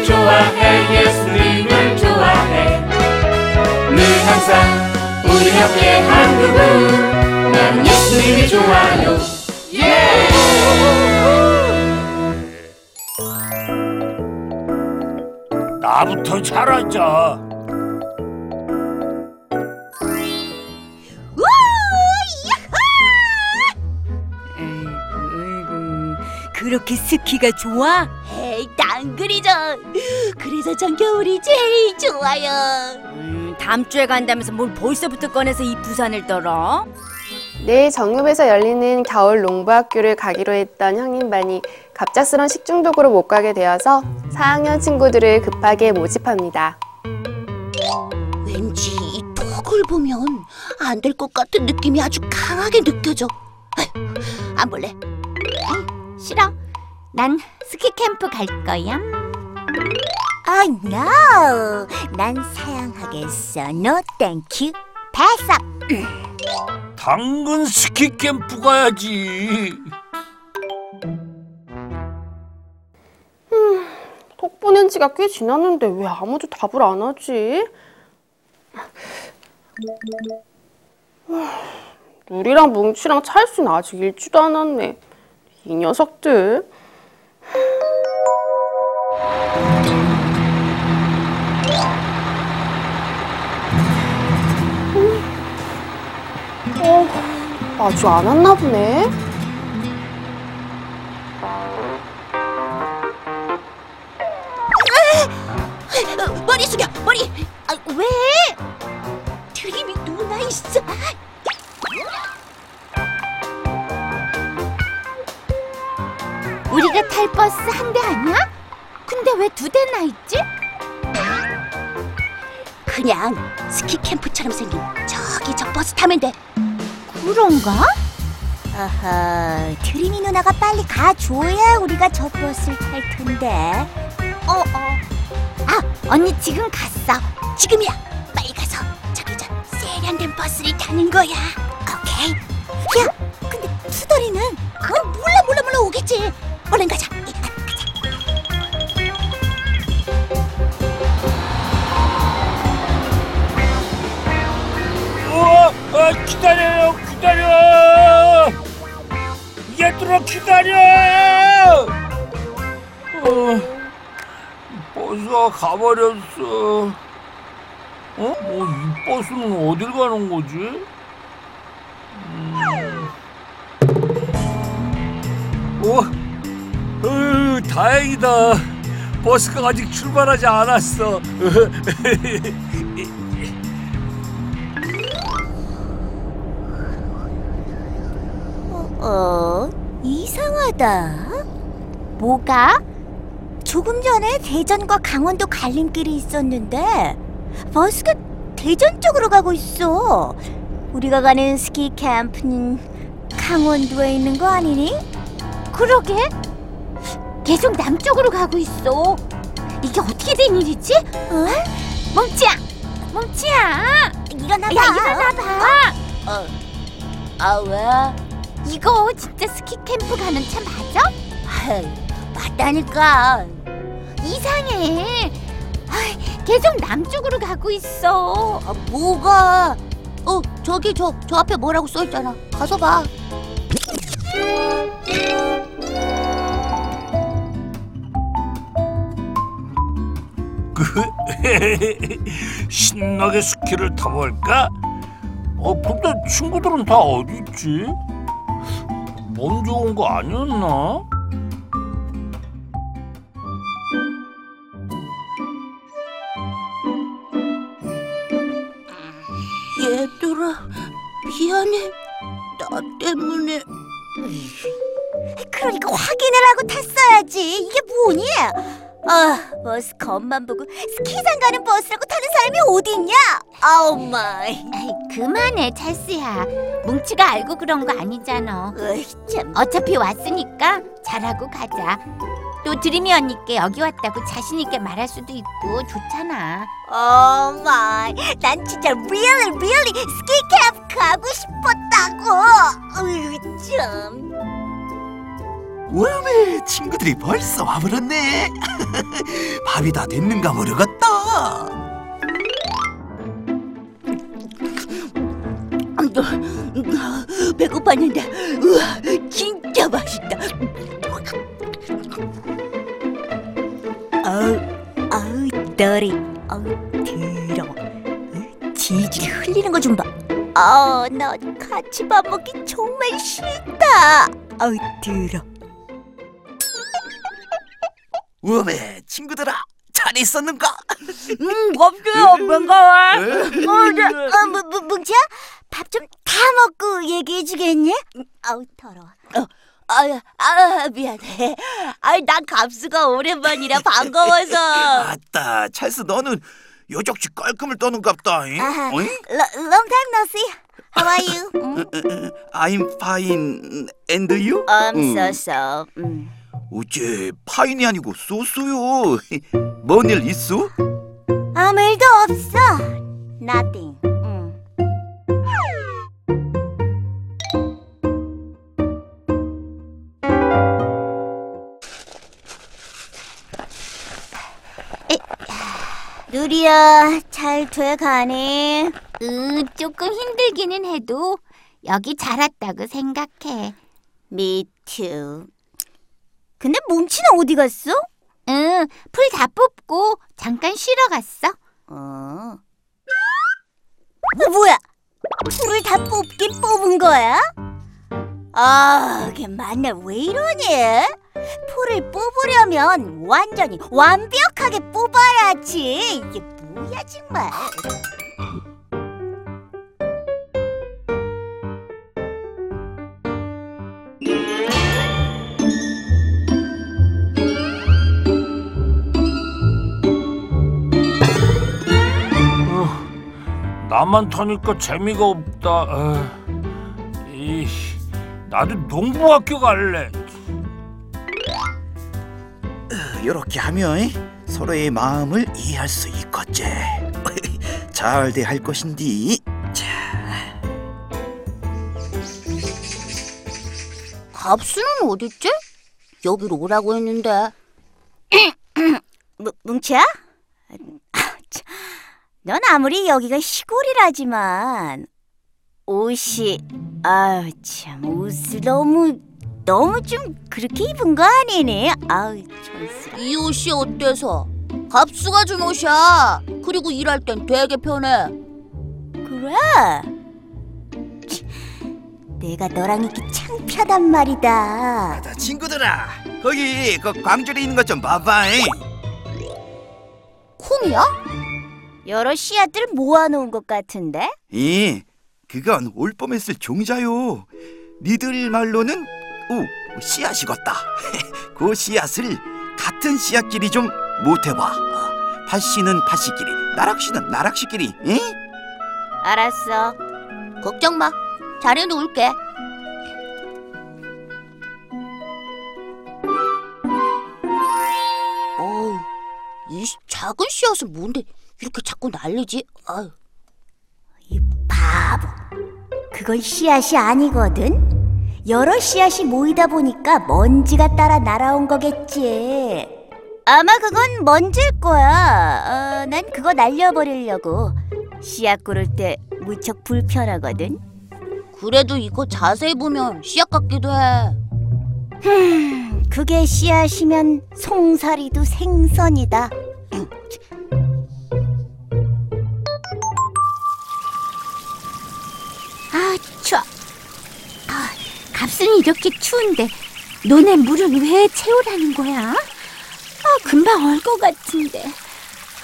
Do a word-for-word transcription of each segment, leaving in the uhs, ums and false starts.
예수를 좋아해, 예수님을 좋아해. 늘 항상 우리 함께 한 그분, 난 예수님이 좋아요. 예! Yeah! 나부터 잘하자. 그렇게 스키가 좋아? 에이, 난 그리죠. 그래서 전 겨울이 제일 좋아요. 음, 다음 주에 간다면서 뭘 벌써부터 꺼내서 이 부산을 떨어? 내일 정읍에서 열리는 겨울 농부학교를 가기로 했던 형님반이 갑작스런 식중독으로 못 가게 되어서 사 학년 친구들을 급하게 모집합니다. 왠지 이 톡을 보면 안 될 것 같은 느낌이 아주 강하게 느껴져. 안 볼래? 싫어. 난 스키 캠프 갈 거야. Oh no. 난 사양하겠어. No thank you. 패스. 당근 스키 캠프 가야지. 음, 톡 보낸 지가 꽤 지났는데 왜 아무도 답을 안 하지? 누리랑 뭉치랑 찰수는 아직 읽지도 않았네. 이 녀석들. 어, 아직 안 왔나 보네. 머리 숙여, 머리. 아, 왜? 드림이 누나 있어. 우리가 탈 버스 한 대 아니야? 근데 왜 두 대나 있지? 그냥 스키 캠프처럼 생긴 저기 저 버스 타면 돼. 그런가? 어허, 드림이 누나가 빨리 가줘야 우리가 저 버스를 탈 텐데. 어어. 아, 언니 지금 갔어. 지금이야. 빨리 가서 저기 저 세련된 버스를 타는 거야. 오케이. 야, 근데 투덜이는? 어, 몰라 몰라 몰라 오겠지. 얼른 가자. 가자. 우와, 어, 기다려요, 기다려. 얘들아, 기다려. 어, 버스가 가버렸어. 어? 뭐, 이 버스는 어딜 가는 거지? 음. 어? 으, 다행이다. 버스가 아직 출발하지 않았어. 어, 어, 이상하다. 뭐가? 조금 전에 대전과 강원도 갈림길이 있었는데 버스가 대전 쪽으로 가고 있어. 우리가 가는 스키 캠프는 강원도에 있는 거 아니니? 그러게? 계속 남쪽으로 가고 있어. 이게 어떻게 된 일이지? 어? 뭉치야! 뭉치야! 일어나봐! 야, 일어나봐! 어? 어. 아, 왜? 이거 진짜 스키 캠프 가는 차 맞아? 아이, 맞다니까. 이상해. 아이, 계속 남쪽으로 가고 있어. 아, 뭐가? 어, 저기 저, 저 앞에 뭐라고 써있잖아. 가서 봐. 신나게 스키를 타볼까? 어, 근데 친구들은 다 어디 있지? 먼저 온 거 아니었나? 얘들아, 미안해. 나 때문에. 그러니까 확인을 하고 탔어야지. 이게 뭐니? 아, 버스 겉만 보고 스키장 가는 버스라고 타는 사람이 어딨냐? 아우 마이. 그만해, 찰스야. 뭉치가 알고 그런 거 아니잖아. 으이, 참. 어차피 왔으니까 잘하고 가자. 또 드림이 언니께 여기 왔다고 자신 있게 말할 수도 있고 좋잖아. 오 마이, 난 진짜 really really 스키 캠프 가고 싶었다고. 으이, 참. 우와, 친구들이 벌써 와버렸네. 밥이 다 됐는가 모르겠다. 배고팠는데 우와, 진짜 맛있다. 아우, 아우, 더리, 아우, 더러워. 질질 흘리는 거 좀 봐. 어, 나 같이 밥 먹기 정말 싫다. 아우, 더러워. 우메, 친구들아, 잘 있었는가? 음, 없어요, 반가워. 어, 뭐, 뭐, 뭉치야? 밥 좀 다 먹고 얘기해주겠니? 아우, 더러워. 어, 아, 아, 미안해. 아, 난 갑수가 오랜만이라 반가워서. 아따, 찰스, 너는 요적지 깔끔을 떠는갑다. 아, long time no see. How are you? 음? I'm fine. And you? I'm 음. so so. 음. 어째 파인이 아니고 소소요. 뭔 일 있어? 아무 일도 없어. Nothing. 응. 누리야, 잘 돼가니? 응, 조금 힘들기는 해도 여기 잘 왔다고 생각해. Me too. 근데 뭉치는 어디 갔어? 응, 풀 다 뽑고 잠깐 쉬러 갔어. 어. 어 뭐야? 풀을 다 뽑긴 뽑은 거야? 아, 걔 맨날 왜 이러니? 풀을 뽑으려면 완전히 완벽하게 뽑아야지. 이게 뭐야 정말. 나만 타니까 재미가 없다. 아, 이, 나도 농부학교 갈래. 이렇게 하면 서로의 마음을 이해할 수 있겠지. 잘 돼 할 것인디. 갑수는 어딨지? 여기로 오라고 했는데. 뭉치야? 넌 아무리 여기가 시골이라지만 옷이 아유 참 옷을 너무 너무 좀 그렇게 입은 거 아니니? 아유 촌스러워. 이 옷이 어때서? 갑수가 준 옷이야. 그리고 일할 땐 되게 편해. 그래? 내가 너랑 있기 창피하단 말이다. 친구들아, 거기 그 광주리 있는 것 좀 봐봐. 콩이야? 여러 씨앗들 모아놓은 것 같은데? 예, 그건 올 봄에 쓸 종자요. 니들 말로는 오, 씨앗이겠다. 그 씨앗을 같은 씨앗끼리 좀 못해봐. 팥씨는 팥씨끼리, 나락씨는 나락씨끼리. 예? 알았어. 걱정 마. 잘해놓을게. 어우, 이 작은 씨앗은 뭔데? 이렇게 자꾸 난리지? 아유. 이 바보. 그건 씨앗이 아니거든. 여러 씨앗이 모이다 보니까 먼지가 따라 날아온 거겠지. 아마 그건 먼지일 거야. 어, 난 그거 날려버리려고. 씨앗 고를 때 무척 불편하거든. 그래도 이거 자세히 보면 씨앗 같기도 해. 흠, 그게 씨앗이면 송사리도 생선이다. 아, 추워. 아, 값은 이렇게 추운데 너네 물은 왜 채우라는 거야? 아, 금방 얼 것 같은데.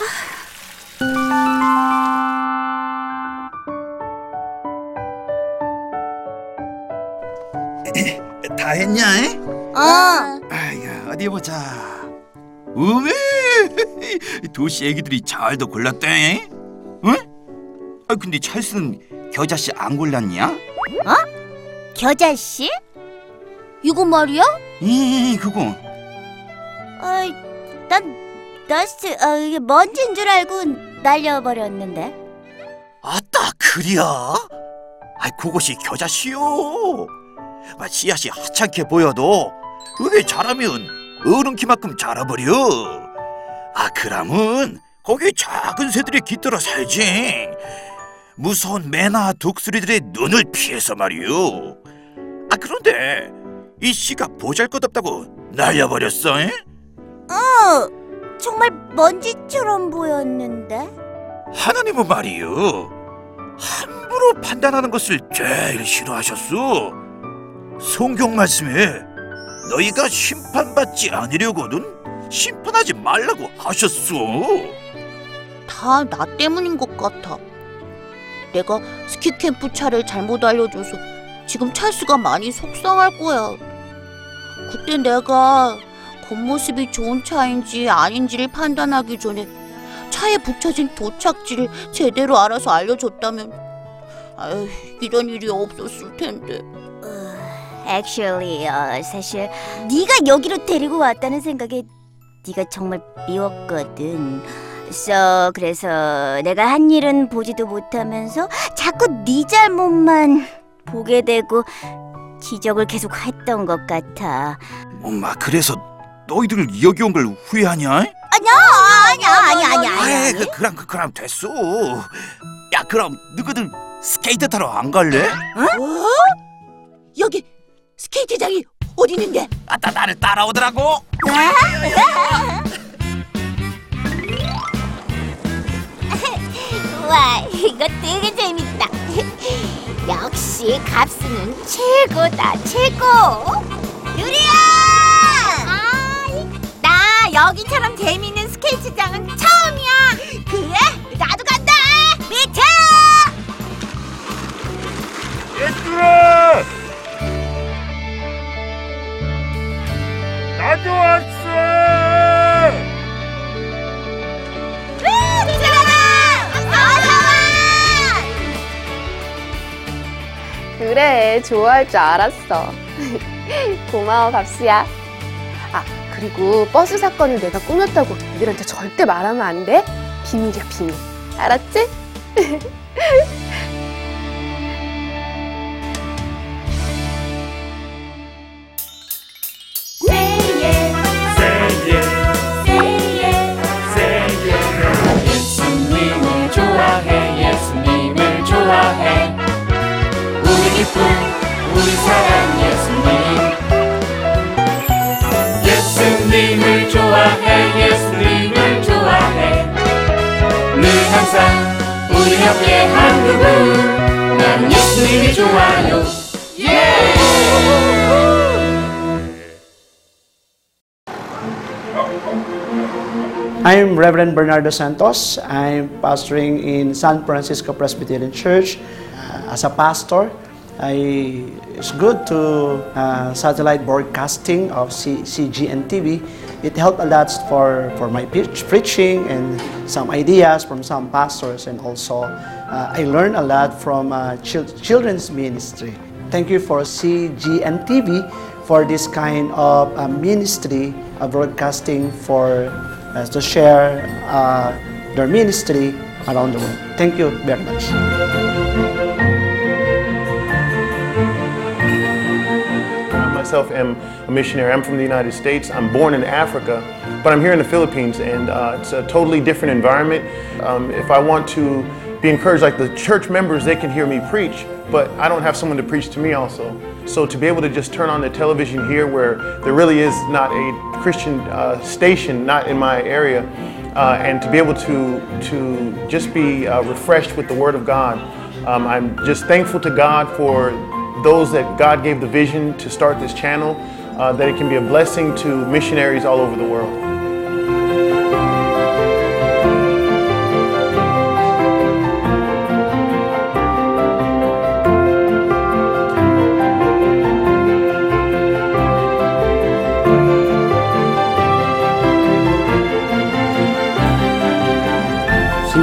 아. 다 했냐? 어. 아이고, 어디 보자. 우메, 도시 애기들이 잘도 골랐대. 응? 아, 근데 찰스는 겨자씨 안 골랐냐? 어? 겨자씨? 이거 말이야? 이 그거. 어이, 난 나스 어, 이게 먼지인 줄 알고 날려버렸는데. 아따 그리야? 아이 그것이 겨자씨요. 아, 씨앗이 하찮게 보여도 그게 자라면 어른키만큼 자라버려. 아, 그럼은 거기 작은 새들이 깃들어 살지. 무서운 매나 독수리들의 눈을 피해서 말이오. 아, 그런데 이 씨가 보잘것없다고 날려버렸어. 에? 어, 정말 먼지처럼 보였는데. 하나님은 말이오, 함부로 판단하는 것을 제일 싫어하셨소. 성경 말씀에 너희가 심판받지 않으려고는 심판하지 말라고 하셨소. 다 나 때문인 것 같아. 내가 스키캠프 차를 잘못 알려줘서 지금 찰스가 많이 속상할 거야. 그때 내가 겉모습이 좋은 차인지 아닌지를 판단하기 전에 차에 붙여진 도착지를 제대로 알아서 알려줬다면 아유, 이런 일이 없었을 텐데. Actually, 어, 사실 네가 여기로 데리고 왔다는 생각에 네가 정말 미웠거든. So, 그래서 내가 한 일은 보지도 못하면서 자꾸 네 잘못만 보게 되고 지적을 계속 했던 것 같아. 엄마, 그래서 너희들 여기 온 걸 후회하냐? 아니야, 아니야, 아니야, 아니야. 아이, 그, 그럼 그, 그럼 됐어. 야, 그럼 너희들 스케이트 타러 안 갈래? 어? 어? 여기 스케이트장이 어디 있는데? 아따, 나를 따라오더라고. 와, 이거 되게 재밌다. 역시 갑수는 최고다, 최고. 유리야! 아, 나 여기처럼 재밌는 스케이트장은 처음이야. 그래? 나도 간다. 미쳐! 얘들아, 나도 왔어. 그래, 좋아할 줄 알았어. 고마워, 갑수야. 아, 그리고 버스 사건을 내가 꾸몄다고 애들한테 절대 말하면 안 돼. 비밀이야, 비밀. 알았지? 우리 사랑 예수님, 예수님을 좋아해, 예수님을 좋아해. 늘 항상 우리 옆에 한 그분, 난 예수님이 좋아요. I'm Reverend Bernardo Santos. I'm pastoring in San Francisco Presbyterian Church as a pastor. I, it's good to uh, satellite broadcasting of C G N T V. It helped a lot for, for my preaching and some ideas from some pastors, and also uh, I learned a lot from uh, chil children's ministry. Thank you for C G N T V for this kind of uh, ministry uh, broadcasting for uh, to share uh, their ministry around the world. Thank you very much. Myself, I'm a missionary. I'm from the United States. I'm born in Africa, but I'm here in the Philippines, and uh, it's a totally different environment. Um, if I want to be encouraged, like the church members, they can hear me preach, but I don't have someone to preach to me also. So to be able to just turn on the television here, where there really is not a Christian uh, station, not in my area, uh, and to be able to to just be uh, refreshed with the Word of God, um, I'm just thankful to God for those that God gave the vision to start this channel, uh, that it can be a blessing to missionaries all over the world. C